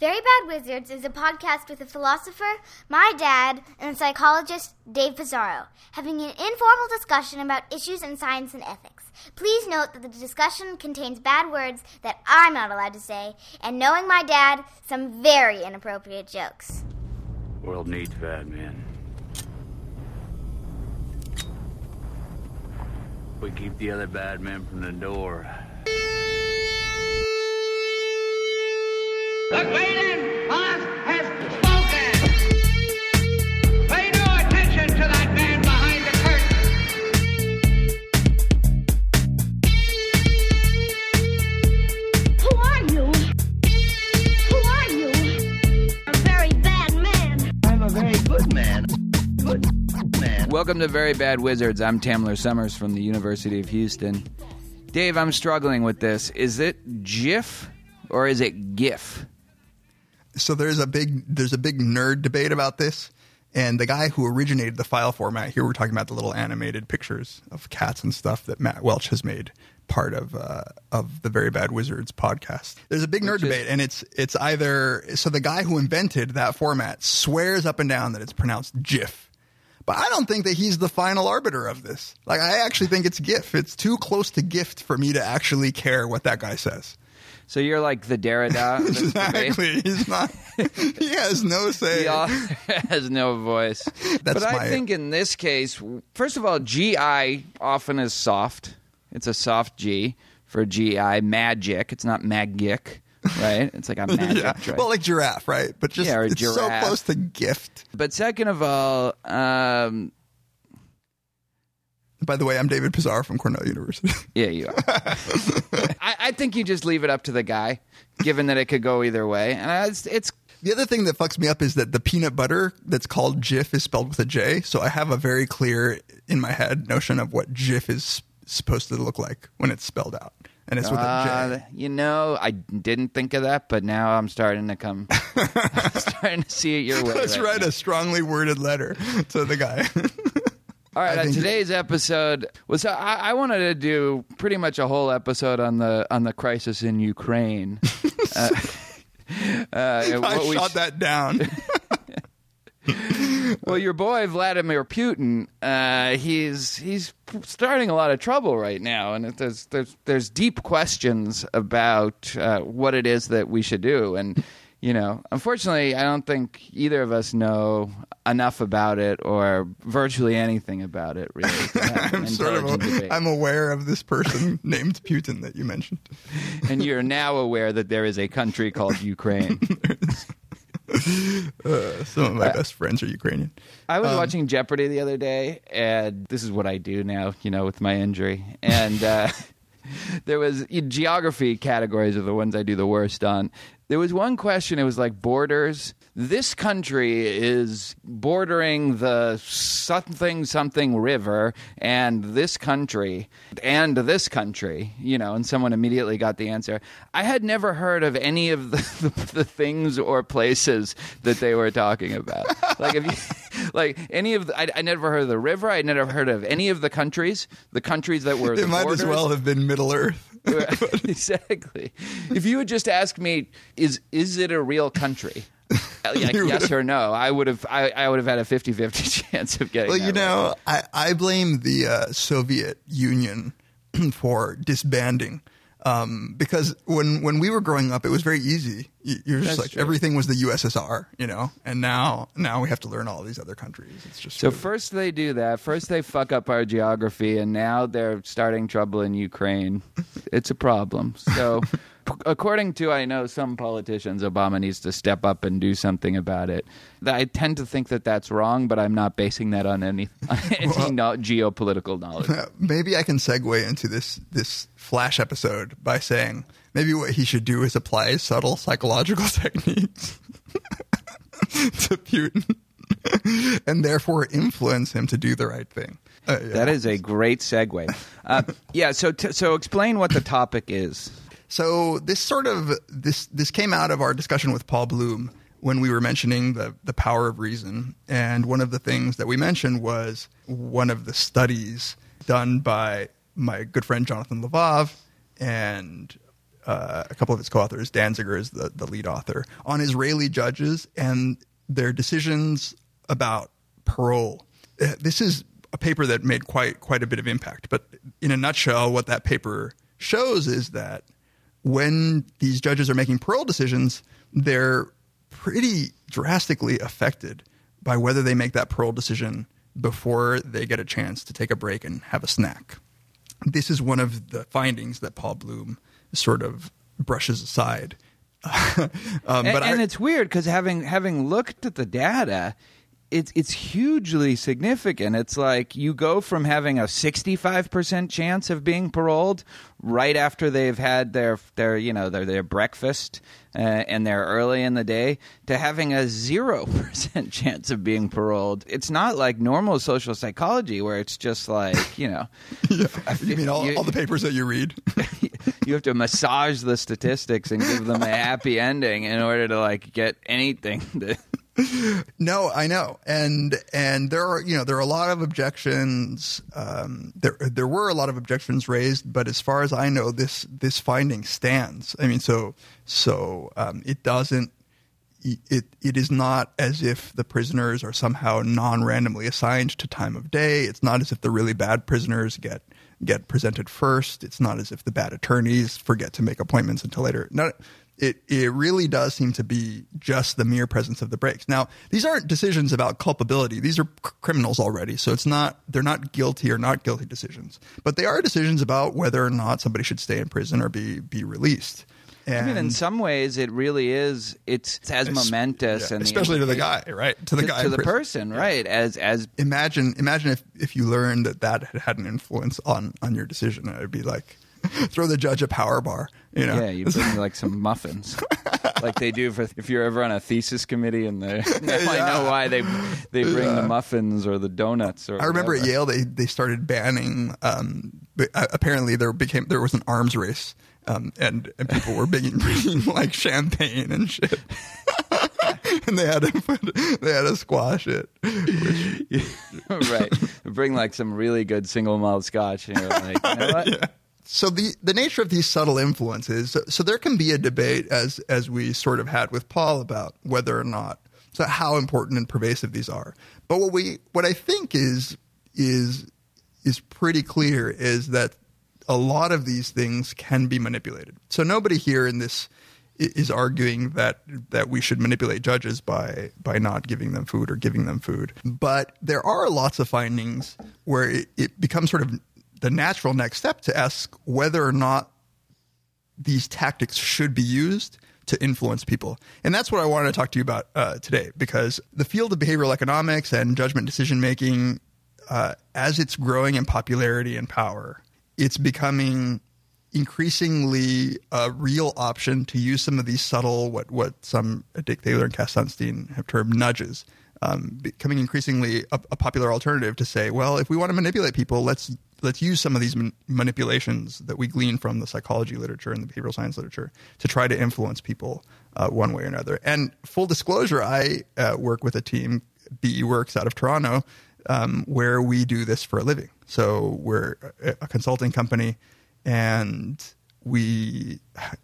Very Bad Wizards is a podcast with a philosopher, my dad, and a psychologist, Dave Pizarro, having an informal discussion about issues in science and ethics. Please note that the discussion contains bad words that I'm not allowed to say, and knowing my dad, some very inappropriate jokes. World needs bad men. We keep the other bad men from the door. The great boss has spoken! Pay no attention to that man behind the curtain! Who are you? Who are you? You're a very bad man. I'm a very good man. Good man. Welcome to Very Bad Wizards. I'm Tamler Summers from the University of Houston. Dave, I'm struggling with this. Is it GIF or is it GIF? So there's a big nerd debate about this, and the guy who originated the file format here, we're talking about the little animated pictures of cats and stuff that Matt Welsh has made part of the Very Bad Wizards podcast. There's a big nerd debate, and it's either – so the guy who invented that format swears up and down that it's pronounced GIF. But I don't think that he's the final arbiter of this. Like, I actually think it's GIF. It's too close to gift for me to actually care what that guy says. So you're like the Derrida. Exactly. He's not. He has no say. He has no voice. I think in this case, first of all, GI often is soft. It's a soft G for GI. Magic. It's not magic, right? It's like a magic. Yeah. Right? Well, like giraffe, right? But just it's giraffe. So close to gift. But second of all, by the way, I'm David Pizarro from Cornell University. Yeah, you are. I think you just leave it up to the guy, given that it could go either way. And the other thing that fucks me up is that the peanut butter that's called GIF is spelled with a J. So I have a very clear, in my head, notion of what GIF is supposed to look like when it's spelled out. And it's with a J. You know, I didn't think of that, but now I'm starting to come – I'm starting to see it your way. Let's write a strongly worded letter to the guy. All right, on today's episode was I wanted to do pretty much a whole episode on the crisis in Ukraine. That down. Well, your boy Vladimir Putin, he's starting a lot of trouble right now, and there's deep questions about what it is that we should do. And you know, unfortunately, I don't think either of us know enough about it or virtually anything about it, really. I'm aware of this person named Putin that you mentioned. And you're now aware that there is a country called Ukraine. Some of my best friends are Ukrainian. I was watching Jeopardy! The other day, and this is what I do now, you know, with my injury. And there was geography categories are the ones I do the worst on. There was one question, it was like borders. This country is bordering the something river and this country, you know, and someone immediately got the answer. I had never heard of any of the things or places that they were talking about. Like I never heard of the river. I never heard of any of the countries that were. It might as well have been Middle Earth. Exactly. If you had just asked me, is it a real country? Like, yes or no, I would have had a 50-50 chance of getting. Well, you know, right. I blame the Soviet Union for disbanding. Because when we were growing up, it was very easy. You're just like, true. Everything was the USSR, you know, and now we have to learn all these other countries. It's just so weird. First they do that. First they fuck up our geography, and now they're starting trouble in Ukraine. It's a problem. So according to, I know, some politicians, Obama needs to step up and do something about it. I tend to think that that's wrong, but I'm not basing that on any geopolitical knowledge. Maybe I can segue into this Flash episode by saying maybe what he should do is apply subtle psychological techniques to Putin and therefore influence him to do the right thing. That is a great segue. So explain what the topic is. So this came out of our discussion with Paul Bloom when we were mentioning the power of reason. And one of the things that we mentioned was one of the studies done by my good friend Jonathan Levav and a couple of its co-authors, Danziger is the lead author, on Israeli judges and their decisions about parole. This is a paper that made quite a bit of impact. But in a nutshell, what that paper shows is that when these judges are making parole decisions, they're pretty drastically affected by whether they make that parole decision before they get a chance to take a break and have a snack. This is one of the findings that Paul Bloom sort of brushes aside. But it's weird because having looked at the data, it's hugely significant. It's like you go from having a 65% chance of being paroled right after they've had their breakfast and they're early in the day to having a 0% chance of being paroled. It's not like normal social psychology where it's just like, you know. Yeah. You mean all the papers that you read? You have to massage the statistics and give them a happy ending in order to like get anything that – No, I know, and there are a lot of objections. There were a lot of objections raised, but as far as I know, this finding stands. I mean, so it doesn't. It is not as if the prisoners are somehow non-randomly assigned to time of day. It's not as if the really bad prisoners get presented first. It's not as if the bad attorneys forget to make appointments until later. No. It really does seem to be just the mere presence of the breaks. Now, these aren't decisions about culpability. These are criminals already, so they're not guilty or not guilty decisions. But they are decisions about whether or not somebody should stay in prison or be released. And I mean, in some ways, it really is. It's as momentous, and especially to the guy, right? To the guy, to the person, right? Yeah. As imagine if you learned that had an influence on your decision, it would be like. Throw the judge a power bar. You know? Yeah, you bring like some muffins, like they do for if you're ever on a thesis committee, and I know why they bring the muffins or the donuts. Or I remember whatever. At Yale they started banning. Apparently, there was an arms race, and people were bringing like champagne and shit, and they had to squash it. Right, bring like some really good single malt scotch, and you're like, you know what? Yeah. So the nature of these subtle influences, so there can be a debate, as we sort of had with Paul, about whether or not – so how important and pervasive these are. But what I think is pretty clear is that a lot of these things can be manipulated. So nobody here in this is arguing that we should manipulate judges by not giving them food or giving them food. But there are lots of findings where it becomes sort of – the natural next step to ask whether or not these tactics should be used to influence people. And that's what I wanted to talk to you about today, because the field of behavioral economics and judgment decision-making, as it's growing in popularity and power, it's becoming increasingly a real option to use some of these subtle, what some Dick Thaler and Cass Sunstein have termed nudges, becoming increasingly a popular alternative to say, well, if we want to manipulate people, let's use some of these manipulations that we glean from the psychology literature and the behavioral science literature to try to influence people one way or another. And full disclosure, I work with a team, BE Works, out of Toronto, where we do this for a living. So we're a consulting company, and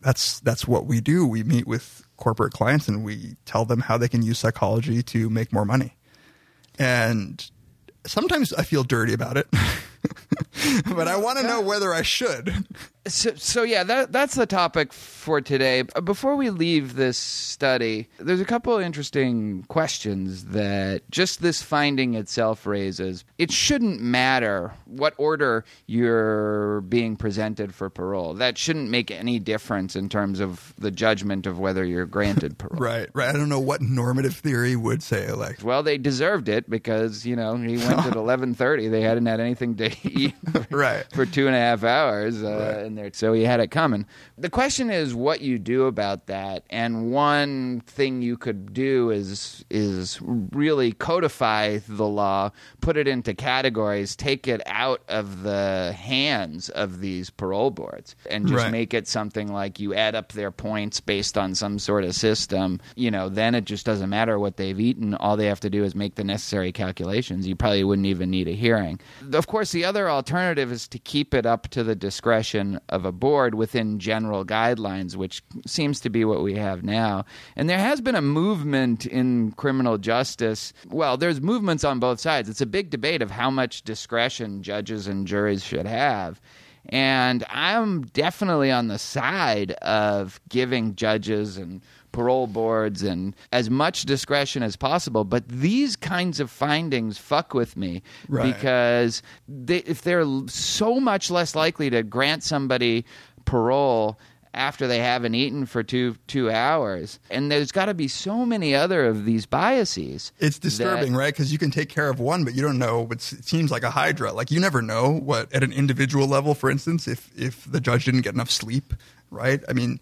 that's what we do. We meet with corporate clients, and we tell them how they can use psychology to make more money. And sometimes I feel dirty about it. But I want to know whether I should. So yeah, that's the topic for today. Before we leave this study, there's a couple of interesting questions that just this finding itself raises. It shouldn't matter what order you're being presented for parole. That shouldn't make any difference in terms of the judgment of whether you're granted parole. Right. I don't know what normative theory would say, like, well, they deserved it because, you know, he went at 11:30. They hadn't had anything to eat for 2.5 hours. Right. And so he had it coming. The question is what you do about that, and one thing you could do is really codify the law, put it into categories, take it out of the hands of these parole boards, and just make it something like you add up their points based on some sort of system. You know, then it just doesn't matter what they've eaten. All they have to do is make the necessary calculations. You probably wouldn't even need a hearing. Of course, the other alternative is to keep it up to the discretion of a board within general guidelines, which seems to be what we have now. And there has been a movement in criminal justice. Well, there's movements on both sides. It's a big debate of how much discretion judges and juries should have. And I'm definitely on the side of giving judges and parole boards and as much discretion as possible. But these kinds of findings fuck with me, right? Because if they're so much less likely to grant somebody parole after they haven't eaten for two hours. And there's got to be so many other of these biases. It's disturbing, right? Because you can take care of one, but you don't know. It seems like a hydra. Like, you never know what, at an individual level, for instance, if the judge didn't get enough sleep, right? I mean,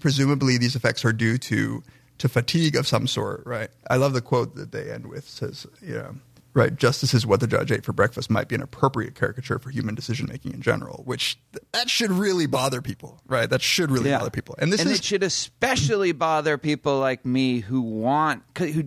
presumably these effects are due to fatigue of some sort, right? I love the quote that they end with. It says, you know, right, justice is what the judge ate for breakfast might be an appropriate caricature for human decision-making in general, which that should really bother people, right? That should really bother people. And it should especially bother people like me who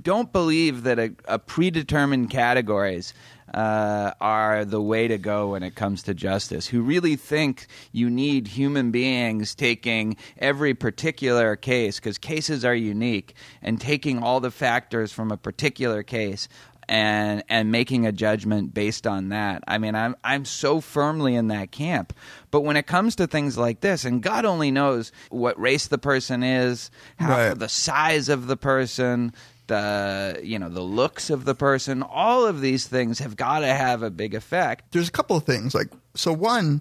don't believe that a predetermined categories are the way to go when it comes to justice, who really think you need human beings taking every particular case, because cases are unique, and taking all the factors from a particular case and making a judgment based on that. I mean, I'm so firmly in that camp. But when it comes to things like this, and God only knows what race the person is, the size of the person, the looks of the person, all of these things have got to have a big effect. There's a couple of things. Like, so one,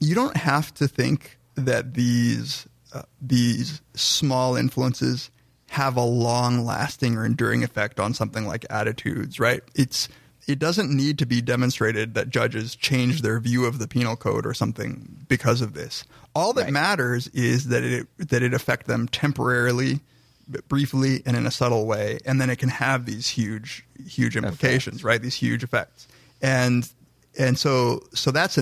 you don't have to think that these small influences have a long-lasting or enduring effect on something like attitudes, right? It doesn't need to be demonstrated that judges change their view of the penal code or something because of this. All that matters is that it affect them temporarily, briefly, and in a subtle way, and then it can have these huge implications, right? These huge effects. And so that's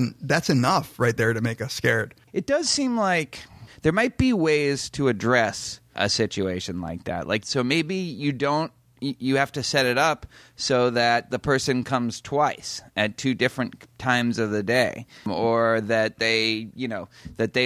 enough right there to make us scared. It does seem like there might be ways to address a situation like that. Like, so maybe you have to set it up so that the person comes twice at two different times of the day, or that they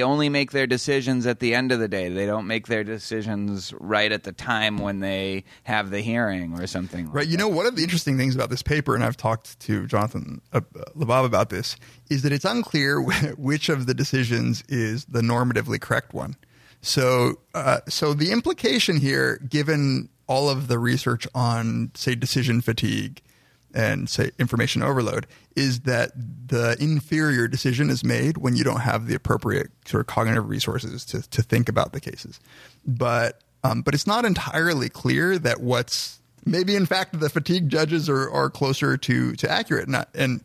only make their decisions at the end of the day. They don't make their decisions right at the time when they have the hearing or something like that. Right. You know, one of the interesting things about this paper, and I've talked to Jonathan Levav about this, is that it's unclear which of the decisions is the normatively correct one. So the implication here, given all of the research on, say, decision fatigue and, say, information overload, is that the inferior decision is made when you don't have the appropriate sort of cognitive resources to think about the cases. But it's not entirely clear that maybe in fact the fatigue judges are closer to accurate. And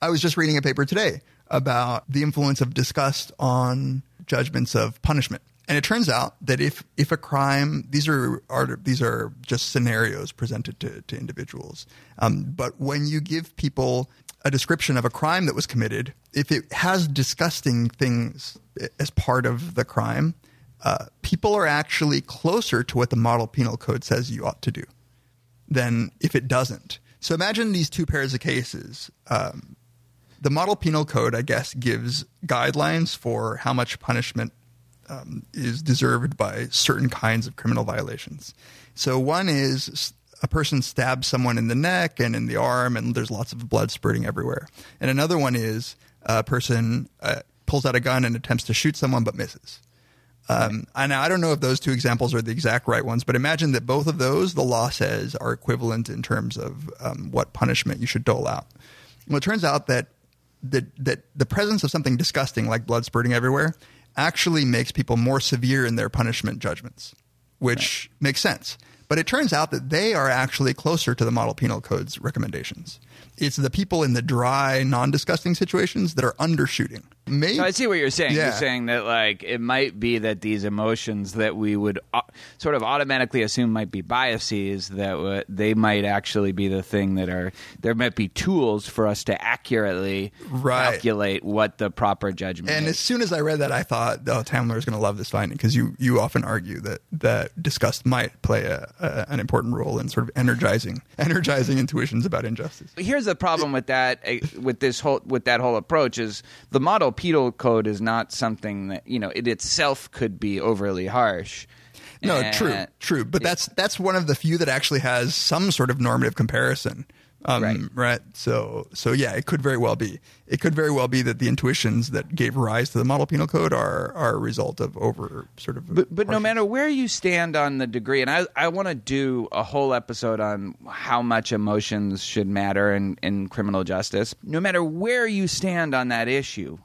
I was just reading a paper today about the influence of disgust on judgments of punishment. And it turns out that if a crime, these are just scenarios presented to individuals. But when you give people a description of a crime that was committed, if it has disgusting things as part of the crime, people are actually closer to what the model penal code says you ought to do than if it doesn't. So imagine these two pairs of cases. The model penal code, I guess, gives guidelines for how much punishment is deserved by certain kinds of criminal violations. So one is a person stabs someone in the neck and in the arm, and there's lots of blood spurting everywhere. And another one is a person pulls out a gun and attempts to shoot someone but misses. And I don't know if those two examples are the exact right ones, but imagine that both of those, the law says, are equivalent in terms of what punishment you should dole out. Well, it turns out that the presence of something disgusting like blood spurting everywhere actually makes people more severe in their punishment judgments, which makes sense. But it turns out that they are actually closer to the model penal code's recommendations. It's the people in the dry, non-disgusting situations that are undershooting. So I see what you're saying. Yeah. You're saying that, like, it might be that these emotions that we would sort of automatically assume might be biases, that they might actually be the thing that are – there might be tools for us to accurately calculate what the proper judgment is. And as soon as I read that, I thought, oh, Tamler is going to love this finding, because you often argue that disgust might play an important role in sort of energizing intuitions about injustice. Here's the problem with that whole approach is the model penal code is not something that, you know, it itself could be overly harsh. No, and, true. But that's one of the few that actually has some sort of normative comparison. Right. So yeah, it could very well be. It could very well be that the intuitions that gave rise to the model penal code are a result of over sort of. But no matter where you stand on the degree, and I want to do a whole episode on how much emotions should matter in criminal justice. No matter where you stand on that issue,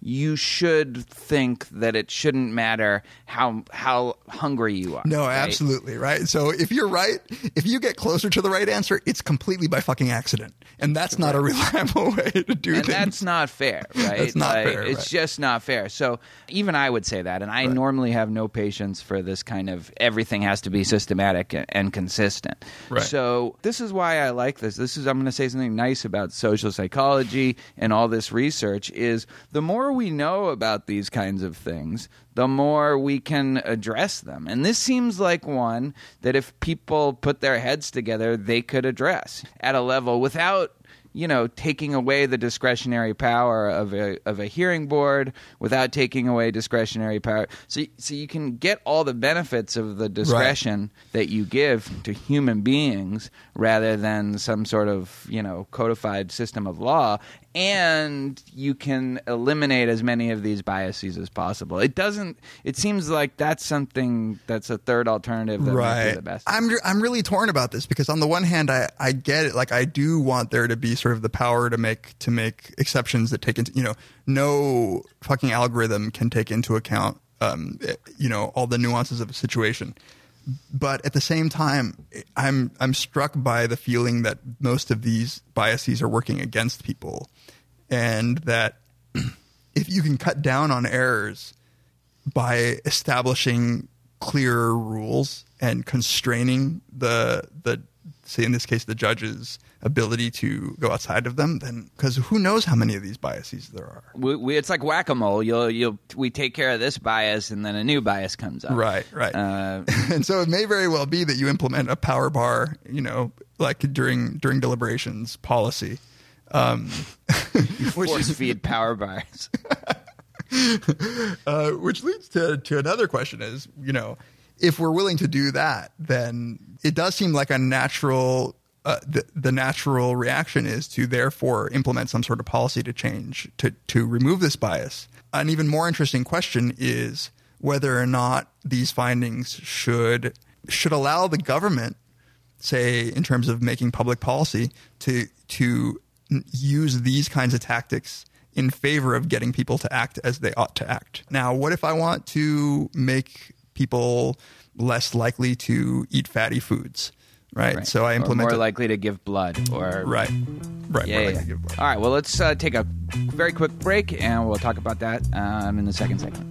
you should think that it shouldn't matter how hungry you are. No, absolutely, right? So if you're right, if you get closer to the right answer, it's completely by fucking accident. And that's not a reliable way to do things. And that's not fair, right? That's not fair, right? It's just not fair. So even I would say that, and I normally have no patience for this kind of everything has to be systematic and consistent. Right. So this is why I like this. This is, I'm going to say something nice about social psychology and all this research is the more we know about these kinds of things, the more we can address them. And this seems like one that if people put their heads together, they could address at a level without, you know, taking away the discretionary power of a hearing board, without taking away discretionary power. So you can get all the benefits of the discretion that you give to human beings rather than some sort of, you know, codified system of law. And you can eliminate as many of these biases as possible. It doesn't. It seems like that's something that's a third alternative that might be the best. I'm really torn about this because on the one hand, I get it. Like I do want there to be sort of the power to make exceptions that take into, you know, no fucking algorithm can take into account you know, all the nuances of a situation. But at the same time, I'm struck by the feeling that most of these biases are working against people, and that if you can cut down on errors by establishing clearer rules and constraining the say in this case the judge's ability to go outside of them, then because who knows how many of these biases there are. It's like whack-a-mole. We take care of this bias and then a new bias comes up. Right. And so it may very well be that you implement a power bar, you know, like during deliberations policy. You force feed power bars. Which leads to another question is, you know, if we're willing to do that, then it does seem like a natural the natural reaction is to therefore implement some sort of policy to change, to remove this bias. An even more interesting question is whether or not these findings should allow the government, say, in terms of making public policy, to use these kinds of tactics in favor of getting people to act as they ought to act. Now, what if I want to make people less likely to eat fatty foods? Right. So I implement. Or more likely to give blood, or right. More likely to give blood. All right. Well, let's take a very quick break, and we'll talk about that in the second segment.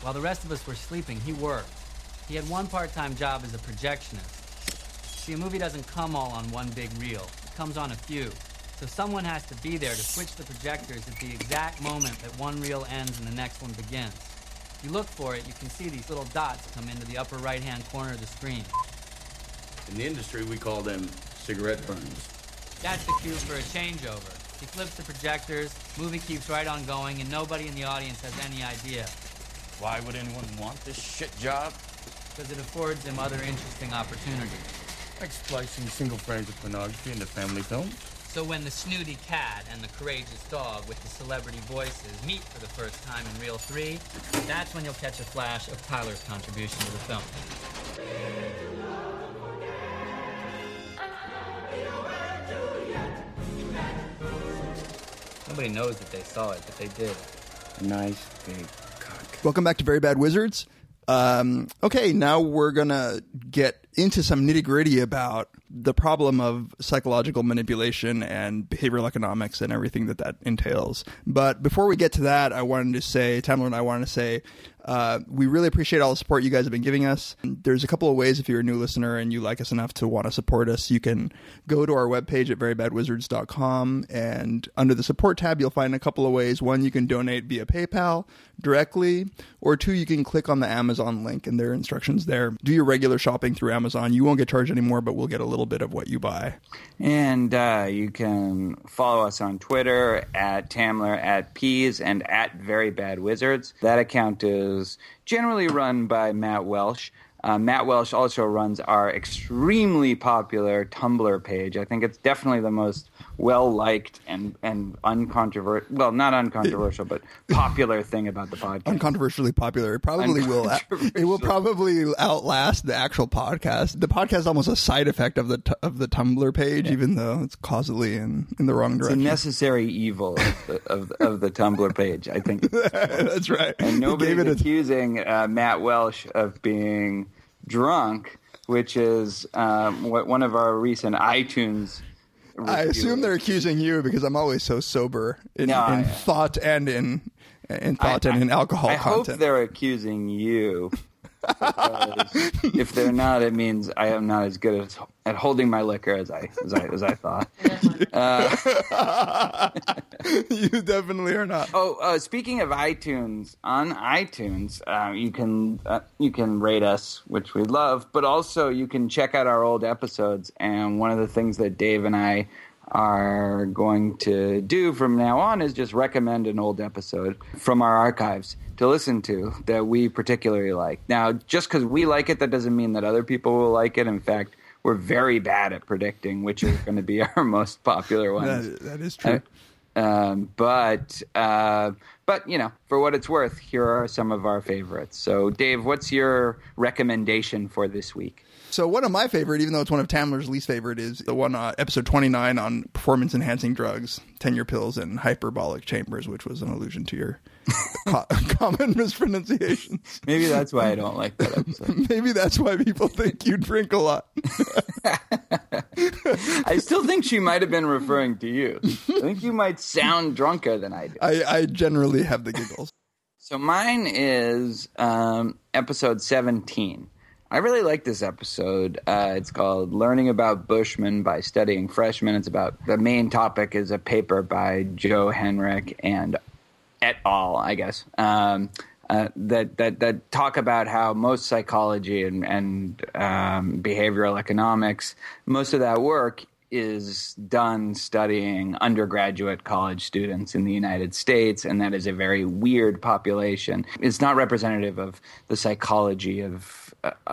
While the rest of us were sleeping, he worked. He had one part-time job as a projectionist. See, a movie doesn't come all on one big reel. It comes on a few. So someone has to be there to switch the projectors at the exact moment that one reel ends and the next one begins. If you look for it, you can see these little dots come into the upper right-hand corner of the screen. In the industry, we call them cigarette burns. That's the cue for a changeover. He flips the projectors, movie keeps right on going, and nobody in the audience has any idea. Why would anyone want this shit job? Because it affords them other interesting opportunities. like splicing single frames of pornography into family film. So when the snooty cat and the courageous dog with the celebrity voices meet for the first time in Reel 3, that's when you'll catch a flash of Tyler's contribution to the film. Nobody knows that they saw it, but they did. Nice big cock. Welcome back to Very Bad Wizards. Okay, now we're going to get into some nitty-gritty about the problem of psychological manipulation and behavioral economics and everything that that entails. But before we get to that, I wanted to say, Tamler and I wanted to say, we really appreciate all the support you guys have been giving us. There's a couple of ways if you're a new listener and you like us enough to want to support us. You can go to our webpage at verybadwizards.com, and under the support tab, you'll find a couple of ways. One, you can donate via PayPal directly, or two, you can click on the Amazon link and there are instructions there. Do your regular shopping through Amazon. You won't get charged anymore, but we'll get a little bit of what you buy. And you can follow us on Twitter at Tamler, at Peas, and at Very Bad Wizards. That account is generally run by Matt Welsh. Matt Welsh also runs our extremely popular Tumblr page. I think it's definitely the most well-liked and uncontroversial, well, not uncontroversial, but popular thing about the podcast. Uncontroversially popular. It probably will. It will probably outlast the actual podcast. The podcast is almost a side effect of the Tumblr page, yeah. Even though it's causally in the wrong direction. It's a necessary evil of the Tumblr page, I think. That's right. And nobody's accusing Matt Welsh of being drunk, which is what one of our recent iTunes. I assume they're accusing you because I'm always so sober in thought and in alcohol content. I hope they're accusing you. If they're not, it means I am not as good at holding my liquor as I thought. You definitely are not. Oh, speaking of iTunes, on iTunes, you can rate us, which we love, but also you can check out our old episodes. And one of the things that Dave and I are going to do from now on is just recommend an old episode from our archives to listen to that we particularly like. Now, just because we like it, that doesn't mean that other people will like it. In fact, we're very bad at predicting which are going to be our most popular ones. That is true. But you know, for what it's worth, here are some of our favorites. So, Dave, what's your recommendation for this week? So one of my favorite, even though it's one of Tamler's least favorite, is the one episode 29 on performance-enhancing drugs, 10-year pills, and hyperbolic chambers, which was an allusion to your common mispronunciations. Maybe that's why I don't like that episode. Maybe that's why people think you drink a lot. I still think she might have been referring to you. I think you might sound drunker than I do. I generally have the giggles. So mine is episode 17. I really like this episode. It's called Learning About Bushmen by Studying Freshmen. It's about, the main topic is a paper by Joe Henrich and et al., I guess, that talk about how most psychology and behavioral economics, most of that work is done studying undergraduate college students in the United States, and that is a very weird population. It's not representative of the psychology of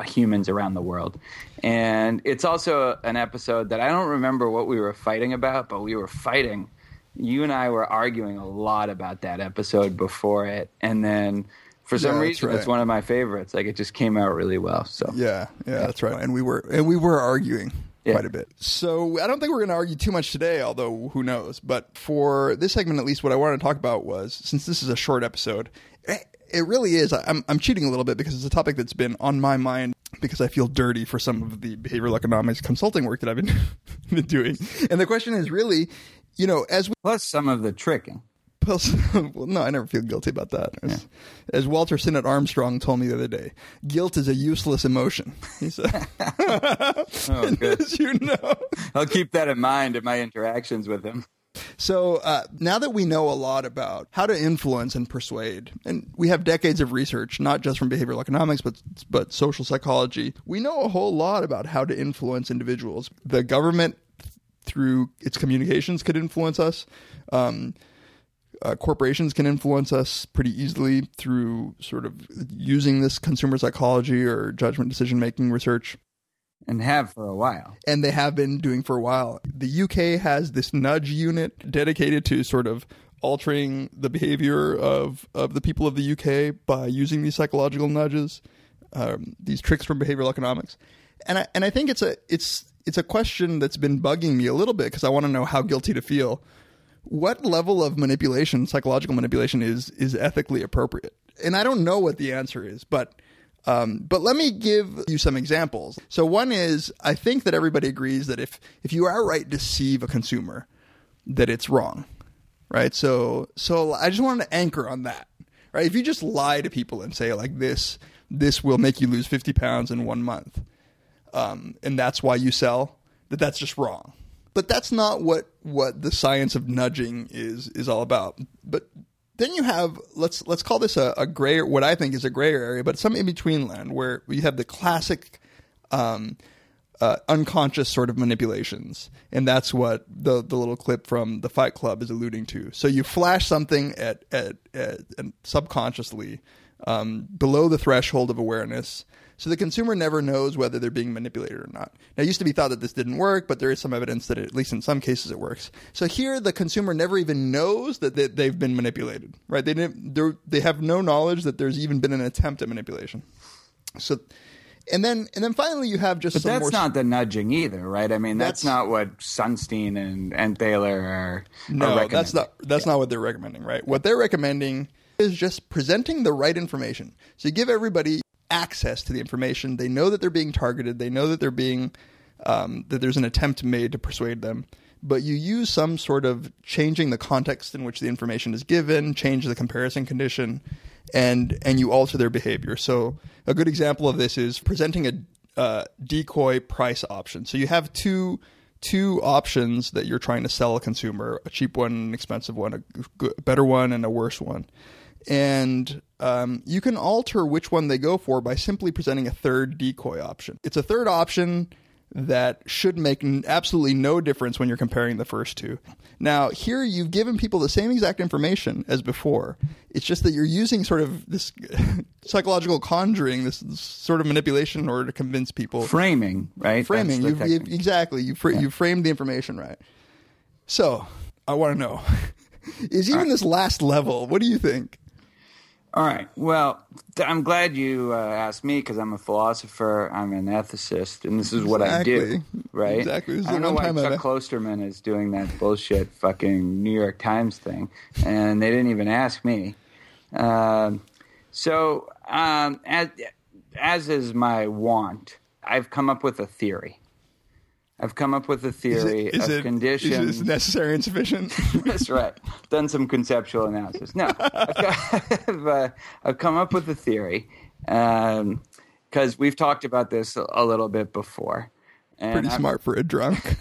humans around the world. And it's also an episode that I don't remember what we were fighting about, but we were fighting. You and I were arguing a lot about that episode before it, and then for some reason, right. It's one of my favorites. Like, it just came out really well. So yeah, that's right. And we were arguing. Yeah. Quite a bit. So I don't think we're going to argue too much today, although who knows. But for this segment, at least, what I wanted to talk about was, since this is a short episode, it really is. I'm cheating a little bit because it's a topic that's been on my mind because I feel dirty for some of the behavioral economics consulting work that I've been doing. And the question is really, you know, plus some of the tricking. Well, no, I never feel guilty about that. Yeah. As Walter Sinnott Armstrong told me the other day, guilt is a useless emotion. He said, oh, good. As you know. I'll keep that in mind in my interactions with him. So now that we know a lot about how to influence and persuade, and we have decades of research, not just from behavioral economics, but social psychology, we know a whole lot about how to influence individuals. The government, through its communications, could influence us. Corporations can influence us pretty easily through sort of using this consumer psychology or judgment decision-making research. And have for a while. And they have been doing for a while. The UK has this nudge unit dedicated to sort of altering the behavior of the people of the UK by using these psychological nudges, these tricks from behavioral economics. And I think it's a question that's been bugging me a little bit because I want to know how guilty to feel. What level of manipulation, psychological manipulation, is ethically appropriate? And I don't know what the answer is, but let me give you some examples. So one is, I think that everybody agrees that if you outright deceive a consumer, that it's wrong, right? So I just wanted to anchor on that, right? If you just lie to people and say like this will make you lose 50 pounds in 1 month, and that's why you sell, that's just wrong. But that's not what the science of nudging is all about. But then you have, let's call this a gray, what I think is a gray area, but some in-between land where you have the classic unconscious sort of manipulations. And that's what the little clip from the Fight Club is alluding to. So you flash something at subconsciously below the threshold of awareness. So the consumer never knows whether they're being manipulated or not. Now, it used to be thought that this didn't work, but there is some evidence that, at least in some cases, it works. So here, the consumer never even knows that they've been manipulated, right? They have no knowledge that there's even been an attempt at manipulation. So, and then finally, you have just. But some that's more not the nudging either, right? I mean, that's not what Sunstein and Thaler are. No, are recommending. That's not what they're recommending, right? What they're recommending is just presenting the right information. So you give everybody access to the information. They know that they're being targeted. They know that they're being that there's an attempt made to persuade them. But you use some sort of changing the context in which the information is given, change the comparison condition, and you alter their behavior. So a good example of this is presenting a decoy price option. So you have two options that you're trying to sell a consumer: a cheap one, an expensive one, a better one, and a worse one. And you can alter which one they go for by simply presenting a third decoy option. It's a third option that should make absolutely no difference when you're comparing the first two. Now, here you've given people the same exact information as before. It's just that you're using sort of this psychological conjuring, this sort of manipulation in order to convince people. Framing, right? Framing. Exactly. You framed the information right. So I want to know, is even this last level, what do you think? All right. Well, I'm glad you asked me because I'm a philosopher, I'm an ethicist, and this is what I do, right? Exactly. I don't know why Chuck Klosterman is doing that bullshit fucking New York Times thing, and they didn't even ask me. As is my want, I've come up with a theory. Is it conditions. Is it necessary and sufficient? That's right. Done some conceptual analysis. No, I've come up with a theory because we've talked about this a little bit before. And pretty smart for a drunk.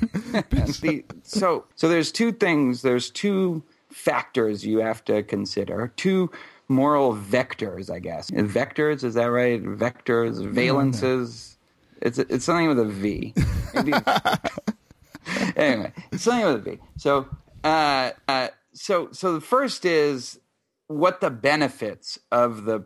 So there's two things. There's two factors you have to consider. Two moral vectors, I guess. Vectors, is that right? Vectors, valences. It's something with a V. Anyway, it's something with a V. So the first is what the benefits of the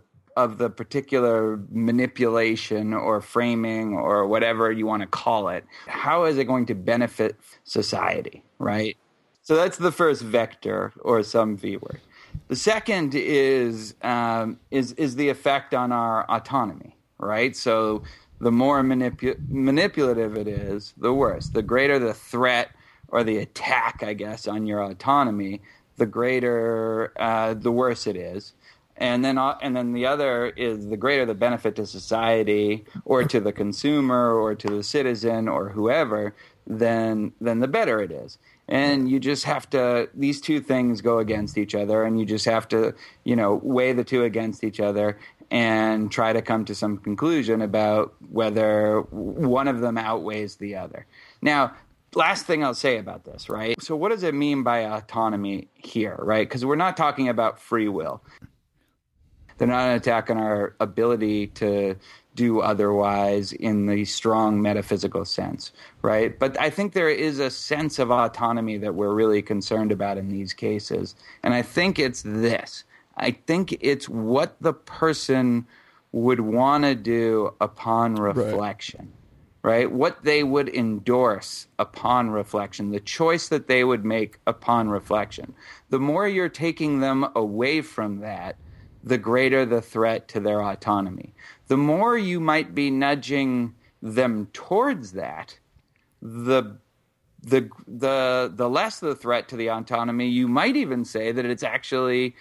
particular manipulation or framing or whatever you want to call it. How is it going to benefit society, right? So that's the first vector or some V word. The second is the effect on our autonomy, right? So the more manipulative it is, the worse. The greater the threat or the attack, I guess, on your autonomy, the greater, the worse it is. And then the other is the greater the benefit to society or to the consumer or to the citizen or whoever, then the better it is. And you just have to – these two things go against each other, and you just have to, weigh the two against each other and try to come to some conclusion about whether one of them outweighs the other. Now, last thing I'll say about this, right? So what does it mean by autonomy here, right? Because we're not talking about free will. They're not an attack on our ability to do otherwise in the strong metaphysical sense, right? But I think there is a sense of autonomy that we're really concerned about in these cases. And I think it's this. I think it's what the person would want to do upon reflection, right? What they would endorse upon reflection, the choice that they would make upon reflection. The more you're taking them away from that, the greater the threat to their autonomy. The more you might be nudging them towards that, the less the threat to the autonomy. You might even say that it's actually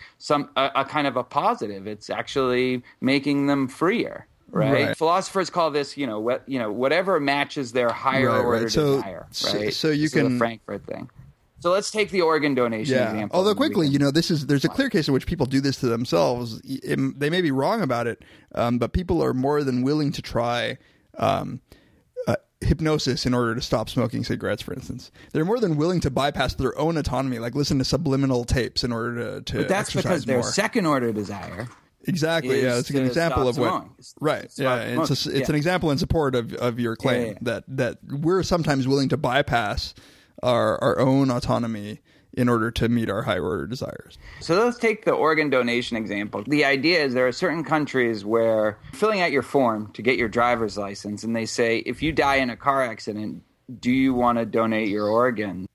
a kind of a positive. It's actually making them freer. Right. Philosophers call this, whatever matches their higher order desire. Right. So you can the Frankfurt thing. So let's take the organ donation example. Although quickly, there's a clear case in which people do this to themselves. They may be wrong about it, but people are more than willing to try hypnosis in order to stop smoking cigarettes, for instance. They're more than willing to bypass their own autonomy, like listen to subliminal tapes in order to But that's because their second order desire. Exactly. Yeah, it's an example of what. Right. Yeah, it's an example in support of your claim that we're sometimes willing to bypass our own autonomy in order to meet our higher order desires. So let's take the organ donation example. The idea is there are certain countries where filling out your form to get your driver's license, and they say, if you die in a car accident, do you want to donate your organ?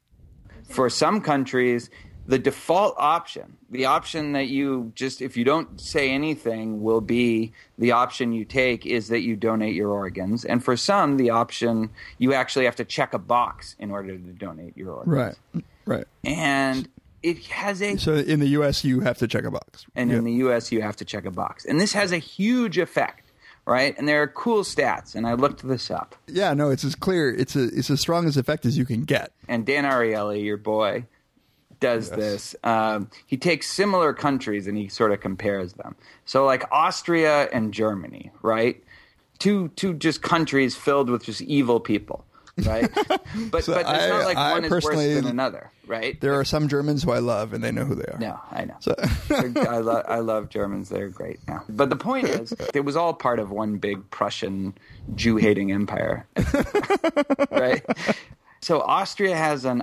For some countries, the default option, the option that you just, if you don't say anything, will be the option you take is that you donate your organs. And for some, the option, you actually have to check a box in order to donate your organs. Right. And it has a... So in the U.S., you have to check a box. And in the U.S., you have to check a box. And this has a huge effect, right? And there are cool stats, and I looked this up. Yeah, no, it's as clear, it's as strong as effect as you can get. And Dan Ariely, your boy... does this. He takes similar countries and he sort of compares them. So like Austria and Germany, right? Two just countries filled with just evil people, right? But it's not like one is worse than another, right? There are some Germans who I love and they know who they are. No, I know. So. I love Germans. They're great now. But the point is, it was all part of one big Prussian Jew-hating empire, right? So Austria has an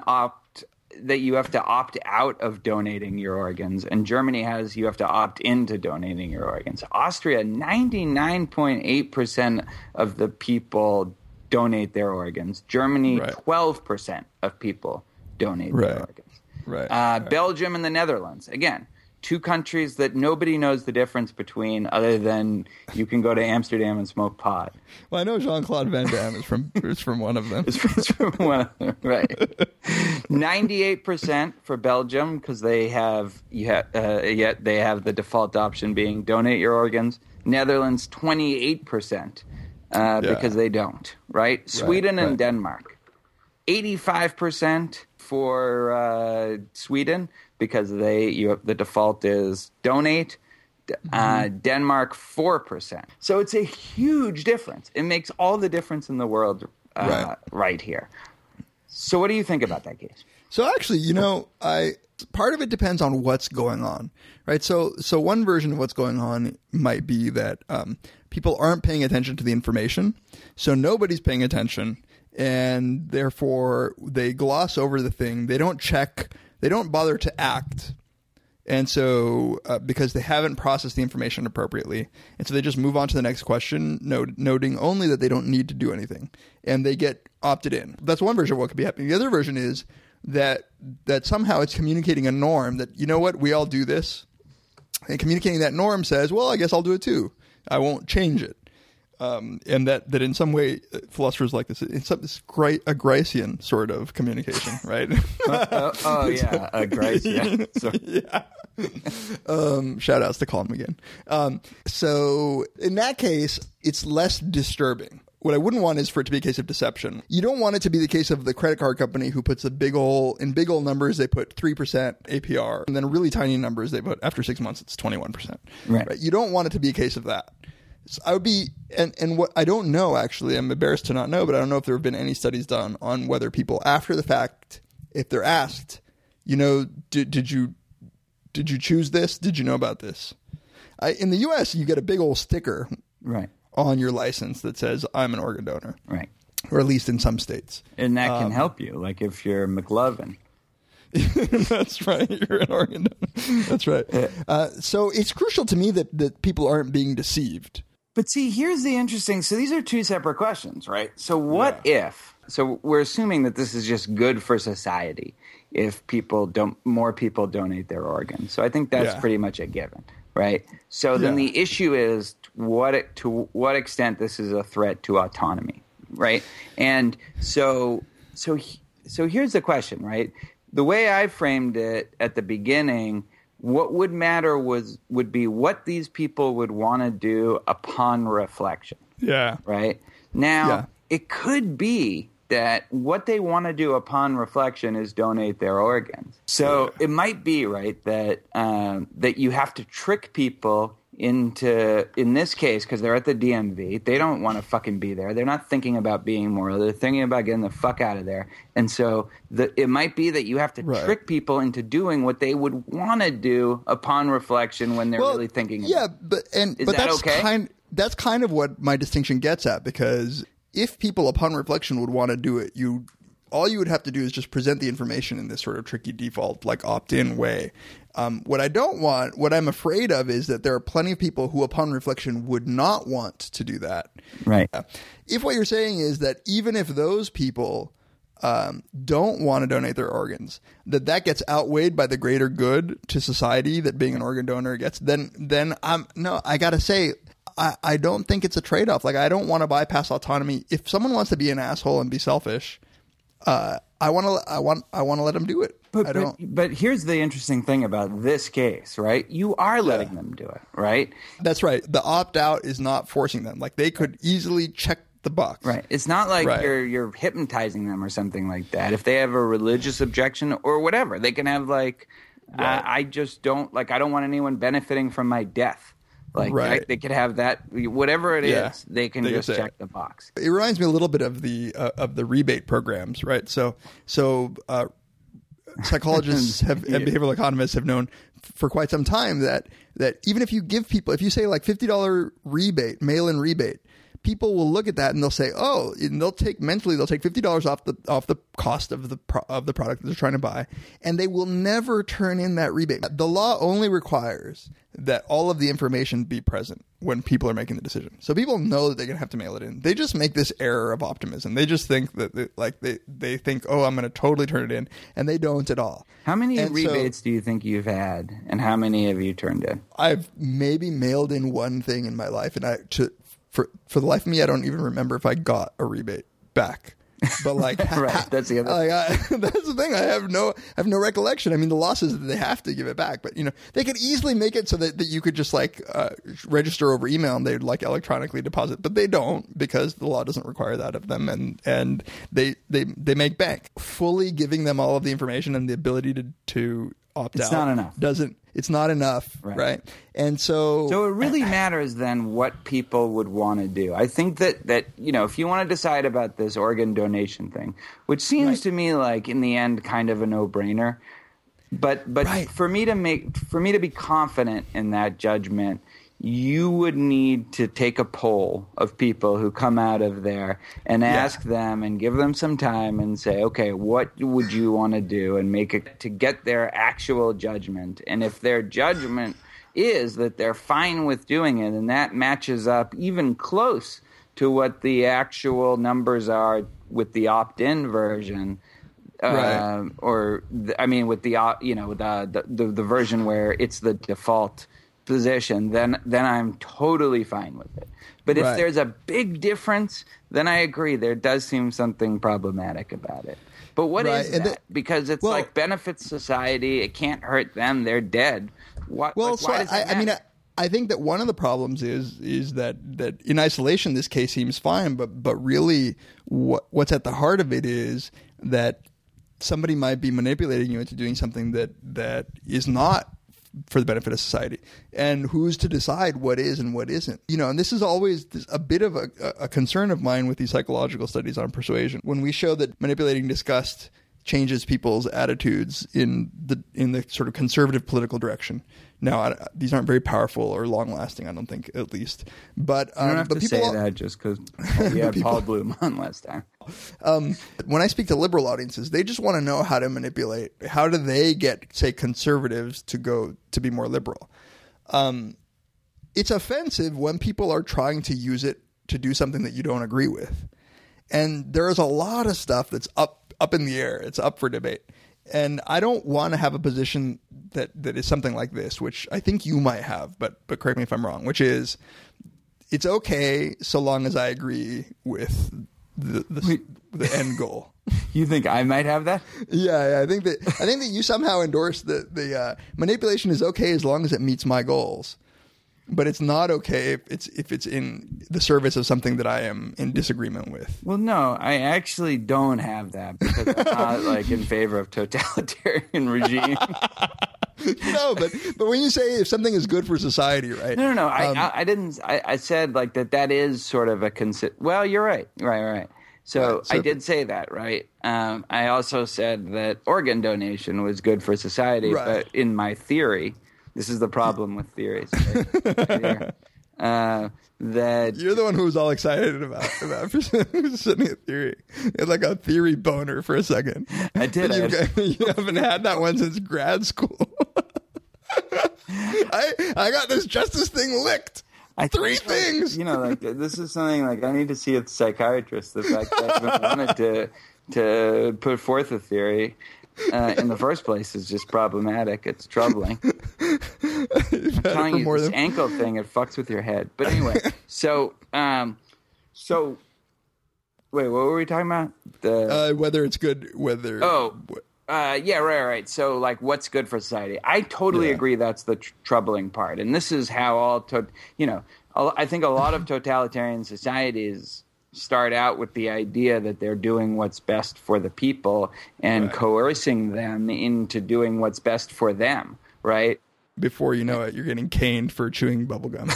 that you have to opt out of donating your organs, and Germany has you have to opt into donating your organs. Austria, 99.8% of the people donate their organs. Germany, 12% of people donate their organs. Belgium and the Netherlands, again, two countries that nobody knows the difference between other than you can go to Amsterdam and smoke pot. Well, I know Jean-Claude Van Damme is from one of them. It's from one of them, right. 98% for Belgium because they have the default option being donate your organs. Netherlands, 28% because they don't, right? Sweden and Denmark, 85% for Sweden. Because the default is donate, Denmark 4%. So it's a huge difference. It makes all the difference in the world right here. So what do you think about that case? So actually, part of it depends on what's going on, right? So one version of what's going on might be that people aren't paying attention to the information, so nobody's paying attention, and therefore they gloss over the thing. They don't check. They don't bother to act, and so because they haven't processed the information appropriately, and so they just move on to the next question, noting only that they don't need to do anything, and they get opted in. That's one version of what could be happening. The other version is that somehow it's communicating a norm that, you know what, we all do this, and communicating that norm says, well, I guess I'll do it too. I won't change it. And that in some way, philosophers like this, it's this a Gricean sort of communication, right? A Gricean. So. Yeah. Shout outs to Colm again. So in that case, it's less disturbing. What I wouldn't want is for it to be a case of deception. You don't want it to be the case of the credit card company who puts in big old numbers, they put 3% APR, and then really tiny numbers, they put after 6 months, it's 21%. Right. You don't want it to be a case of that. So I would be – and what I don't know, actually. I'm embarrassed to not know, but I don't know if there have been any studies done on whether people after the fact, if they're asked, did you choose this? Did you know about this? In the U.S., you get a big old sticker on your license that says I'm an organ donor. Right. Or at least in some states. And that can help you, like if you're McLovin. That's right. You're an organ donor. That's right. So it's crucial to me that people aren't being deceived. But see, here's the interesting. So these are two separate questions, right? So what if? So we're assuming that this is just good for society if people don't, more people donate their organs. So I think that's pretty much a given, right? So then the issue is to what extent this is a threat to autonomy, right? And so here's the question, right? The way I framed it at the beginning, what would matter would be what these people would want to do upon reflection. Yeah. Right? Now, it could be that what they want to do upon reflection is donate their organs. So it might be, right, that that you have to trick people into, in this case, because they're at the DMV, they don't want to fucking be there. They're not thinking about being moral. They're thinking about getting the fuck out of there. And so it might be that you have to trick people into doing what they would want to do upon reflection when they're really thinking about it. That's kind of what my distinction gets at, because if people upon reflection would want to do it, all you would have to do is just present the information in this sort of tricky default, like opt-in way. What I'm afraid of is that there are plenty of people who upon reflection would not want to do that. Right. If what you're saying is that even if those people don't want to donate their organs, that gets outweighed by the greater good to society that being an organ donor gets, I got to say, I don't think it's a trade-off. Like, I don't want to bypass autonomy. If someone wants to be an asshole and be selfish, I want to let them do it. But here's the interesting thing about this case, right? You are letting them do it, right? That's right. The opt-out is not forcing them. Like, they could easily check the box. Right. It's not like you're hypnotizing them or something like that. If they have a religious objection or whatever, they can have like, I don't want anyone benefiting from my death. Like, they could have that, whatever it is, they can check the box. It reminds me a little bit of the rebate programs, right? So psychologists and behavioral economists have known for quite some time that even if you give people, if you say like $50 rebate, mail-in rebate, people will look at that and they'll say, oh, and they'll take $50 off the cost of the product that they're trying to buy, and they will never turn in that rebate. The law only requires that all of the information be present when people are making the decision. So people know that they're going to have to mail it in. They just make this error of optimism. They just think that they think, oh, I'm going to totally turn it in, and they don't at all. How many rebates do you think you've had, and how many have you turned in? I've maybe mailed in one thing in my life, and For the life of me, I don't even remember if I got a rebate back. But like, that's the other. Like, that's the thing. I have no recollection. I mean, the loss is that they have to give it back, but they could easily make it so that you could just like register over email and they'd like electronically deposit, but they don't, because the law doesn't require that of them, and they make bank. Fully giving them all of the information and the ability to opt out. It's not enough. It's not enough, right? And so it really matters then what people would want to do. I think that if you want to decide about this organ donation thing, which seems to me like in the end kind of a no-brainer, but for me to be confident in that judgment, you would need to take a poll of people who come out of there and ask them and give them some time and say, okay, what would you want to do, and make it to get their actual judgment. And if their judgment is that they're fine with doing it, and that matches up even close to what the actual numbers are with the opt-in version, with the version where it's the default position, then I'm totally fine with it. But if there's a big difference, then I agree, there does seem something problematic about it. But what is that? Because it's like, benefits society, it can't hurt them, they're dead. I think that one of the problems is that in isolation this case seems fine, but really what's at the heart of it is that somebody might be manipulating you into doing something that is not for the benefit of society, and who's to decide what is and what isn't. And this is always a bit of a concern of mine with these psychological studies on persuasion. When we show that manipulating disgust changes people's attitudes in the sort of conservative political direction. Now, these aren't very powerful or long-lasting, I don't think, at least. But I don't have to say that just because we had Paul Bloom on last time. When I speak to liberal audiences, they just want to know how to manipulate. How do they get, say, conservatives to be more liberal? it's offensive when people are trying to use it to do something that you don't agree with. And there is a lot of stuff that's up in the air. It's up for debate. And I don't want to have a position that is something like this, which I think you might have, but correct me if I'm wrong, which is it's okay so long as I agree with the end goal. You think I might have that? Yeah, I think that you somehow endorse the manipulation is okay as long as it meets my goals, but it's not okay if it's in the service of something that I am in disagreement with. Well, no, I actually don't have that because I'm not like in favor of totalitarian regime. No, but when you say if something is good for society, right? No. I didn't. I said like that is sort of a well, you're right. Right. So I did say that, right? I also said that organ donation was good for society, right. But in my theory, this is the problem with theories. Right? That you're the one who was all excited about presenting a theory. It's like a theory boner for a second. I did. You haven't had that one since grad school. I got this justice thing licked. Three things. You know, like this is something like I need to see a psychiatrist. The fact that I wanted to put forth a theory in the first place is just problematic. It's troubling. I'm telling you, this ankle thing, it fucks with your head. But anyway, so wait, what were we talking about? Whether it's good, whether right. So, like, what's good for society? I totally agree that's the troubling part. And this is how I think a lot of totalitarian societies start out with the idea that they're doing what's best for the people and coercing them into doing what's best for them, right? Before you know it, you're getting caned for chewing bubblegum.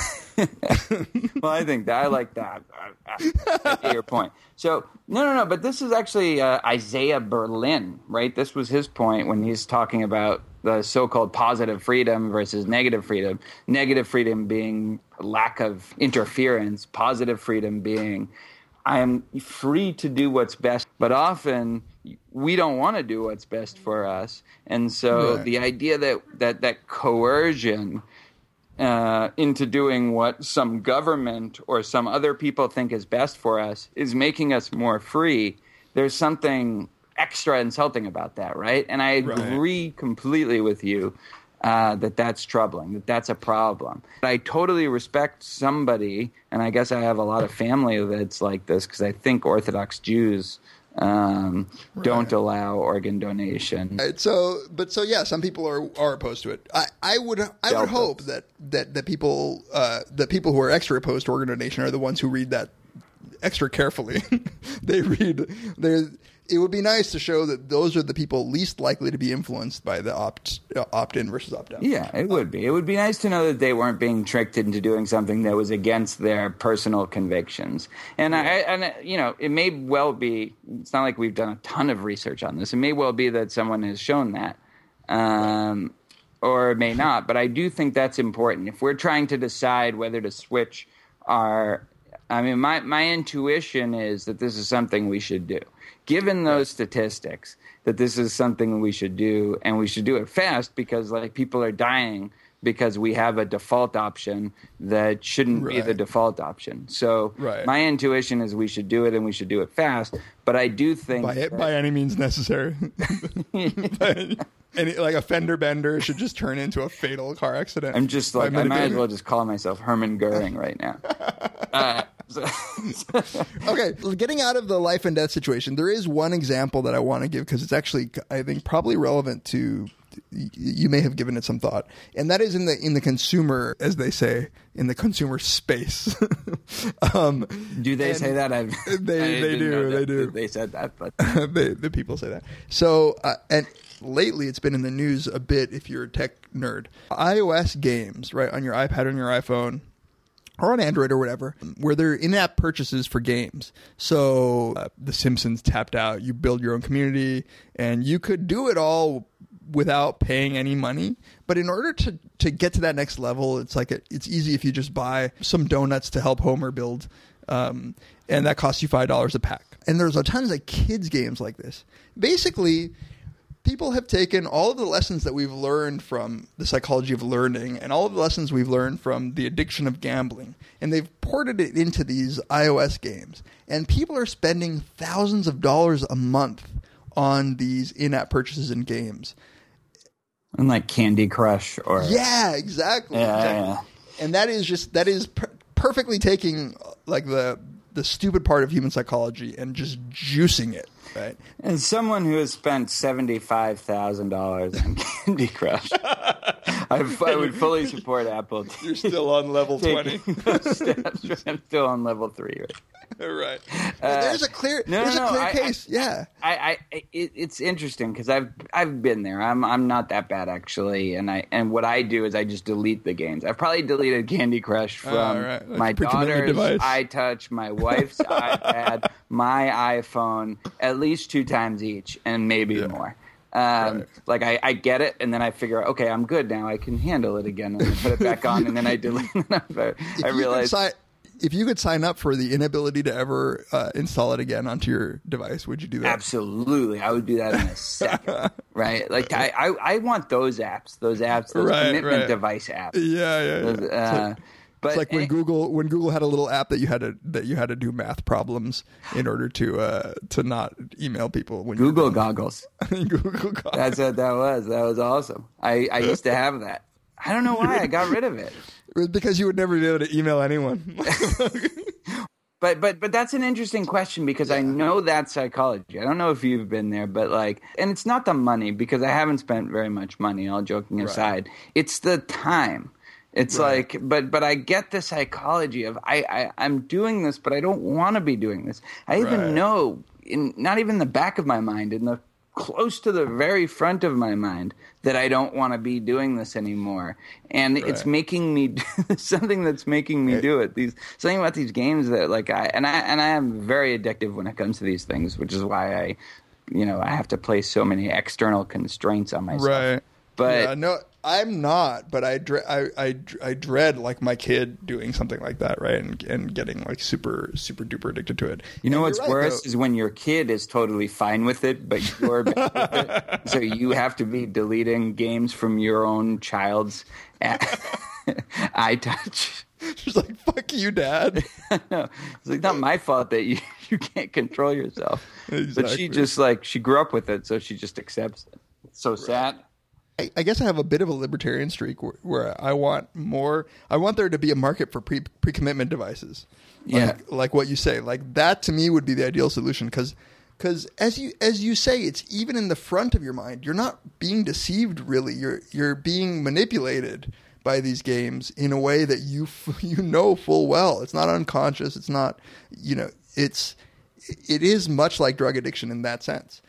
Well, I think that I like that. I get your point. So, no. But this is actually Isaiah Berlin, right? This was his point when he's talking about the so-called positive freedom versus negative freedom. Negative freedom being lack of interference. Positive freedom being I am free to do what's best. But often we don't want to do what's best for us. And so the idea that coercion into doing what some government or some other people think is best for us is making us more free. There's something extra insulting about that, right? And I agree completely with you that that's troubling, that that's a problem. I totally respect somebody, and I guess I have a lot of family that's like this because I think Orthodox Jews don't allow organ donation. Some people are opposed to it. I would hope that people the people who are extra opposed to organ donation are the ones who read that extra carefully. It would be nice to show that those are the people least likely to be influenced by the opt-in versus opt-out. Yeah, it would be. It would be nice to know that they weren't being tricked into doing something that was against their personal convictions. And, it may well be – it's not like we've done a ton of research on this. It may well be that someone has shown that or it may not. But I do think that's important. If we're trying to decide whether to switch our – I mean my intuition is that this is something we should do. Given those statistics, that this is something we should do, and we should do it fast because, like, people are dying because we have a default option that shouldn't be the default option. So my intuition is we should do it, and we should do it fast. But I do think by any means necessary. Like a fender bender should just turn into a fatal car accident. I'm just like I might as well just call myself Herman Goering right now. Okay, getting out of the life and death situation, there is one example that I want to give because it's actually, I think, probably relevant to you may have given it some thought, and that is in the consumer, as they say, in the consumer space. Do they say that? They do. They said that, but the people say that. So and lately, it's been in the news a bit. If you're a tech nerd, iOS games, right, on your iPad or on your iPhone. Or on Android or whatever, where they're in-app purchases for games. So The Simpsons tapped out. You build your own community, and you could do it all without paying any money. But in order to get to that next level, it's like it's easy if you just buy some donuts to help Homer build, and that costs you $5 a pack. And there's a tons of kids games like this. Basically, people have taken all of the lessons that we've learned from the psychology of learning and all of the lessons we've learned from the addiction of gambling, and they've ported it into these iOS games. And people are spending thousands of dollars a month on these in-app purchases and games. And like Candy Crush or... Yeah, exactly. Yeah, exactly. Yeah. And that is just, that is perfectly taking like the stupid part of human psychology and just juicing it. Right. And someone who has spent $75,000 on Candy Crush, I would fully support Apple. You're still on level 20. I'm still on level 3. Right. Right. There's a clear case. Yeah. It's interesting because I've been there. I'm not that bad actually, and what I do is I just delete the games. I've probably deleted Candy Crush from my daughter's iTouch, my wife's iPad, my iPhone. At least 2 times each and maybe more. Right. Like I get it and then I figure out, okay, I'm good now. I can handle it again and I put it back on and then I delete it. I realize if you could sign up for the inability to ever install it again onto your device, would you do that? Absolutely. I would do that in a second, right? Like I want those apps, commitment device apps. Yeah. Those, it's like when Google had a little app that you had to do math problems in order to not email people. When Google Goggles. That's what that was. That was awesome. I used to have that. I don't know why I got rid of it. It was because you would never be able to email anyone. But that's an interesting question because I know that's psychology. I don't know if you've been there, but and it's not the money because I haven't spent very much money. All joking aside, it's the time. It's but I get the psychology of I'm doing this, but I don't want to be doing this. I even know, in not even the back of my mind, in the close to the very front of my mind, that I don't want to be doing this anymore. And it's making me something that's making me do it. Something about these games that I am very addictive when it comes to these things, which is why I have to place so many external constraints on myself. Right. But no. I'm not, but I dread like my kid doing something like that, right, and getting like super duper addicted to it. You know what's worse is when your kid is totally fine with it, but you're bad with it, so you have to be deleting games from your own child's iTouch. She's like, "Fuck you, Dad." No, it's like not my fault that you can't control yourself. Exactly. But she just she grew up with it, so she just accepts it. It's so sad. I guess I have a bit of a libertarian streak where I want more. I want there to be a market for pre-commitment devices. Like what you say, like that to me would be the ideal solution because as you say, it's even in the front of your mind. You're not being deceived really. You're being manipulated by these games in a way that you know full well. It's not unconscious. It's not it is much like drug addiction in that sense.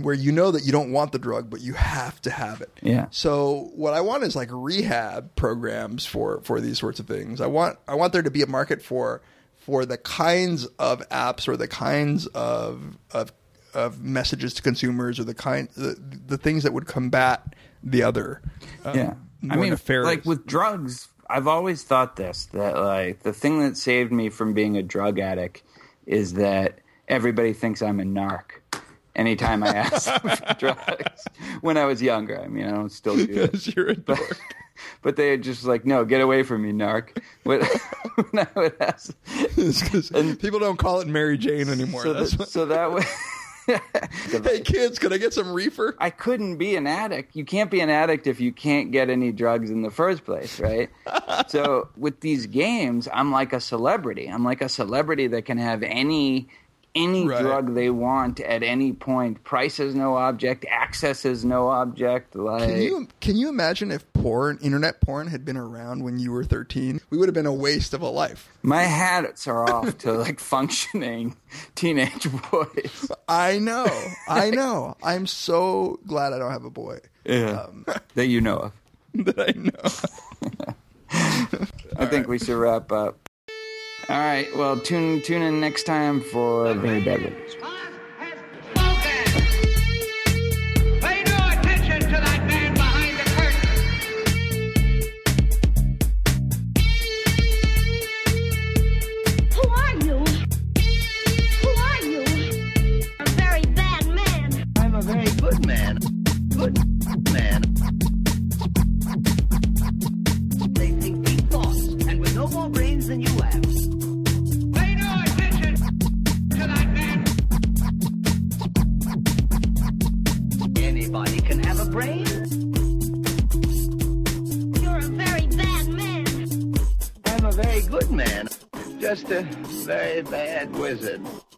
Where you know that you don't want the drug, but you have to have it. Yeah. So what I want is like rehab programs for these sorts of things. I want there to be a market for the kinds of apps or the kinds of messages to consumers or the things that would combat the other. I mean, like with drugs, I've always thought that the thing that saved me from being a drug addict is that everybody thinks I'm a narc. Anytime I asked for drugs when I was younger. I mean, I don't still do it. Because you're a dork. But they are just like, no, get away from me, narc. When I would ask. And people don't call it Mary Jane anymore. So that way. Hey, kids, could I get some reefer? I couldn't be an addict. You can't be an addict if you can't get any drugs in the first place, right? So with these games, I'm like a celebrity. I'm like a celebrity that can have any drug they want at any point. Price is no object. Access is no object. Like, can you imagine if internet porn had been around when you were 13? We would have been a waste of a life. My hats are off to functioning teenage boys. I know. I'm so glad I don't have a boy. Yeah. That you know of. That I know. I think we should wrap up. All right, well, tune in next time for Very Bad Wizards. Pay no attention to that man behind the curtain. Who are you? Who are you? A very bad man. I'm a very good man. Very bad wizard.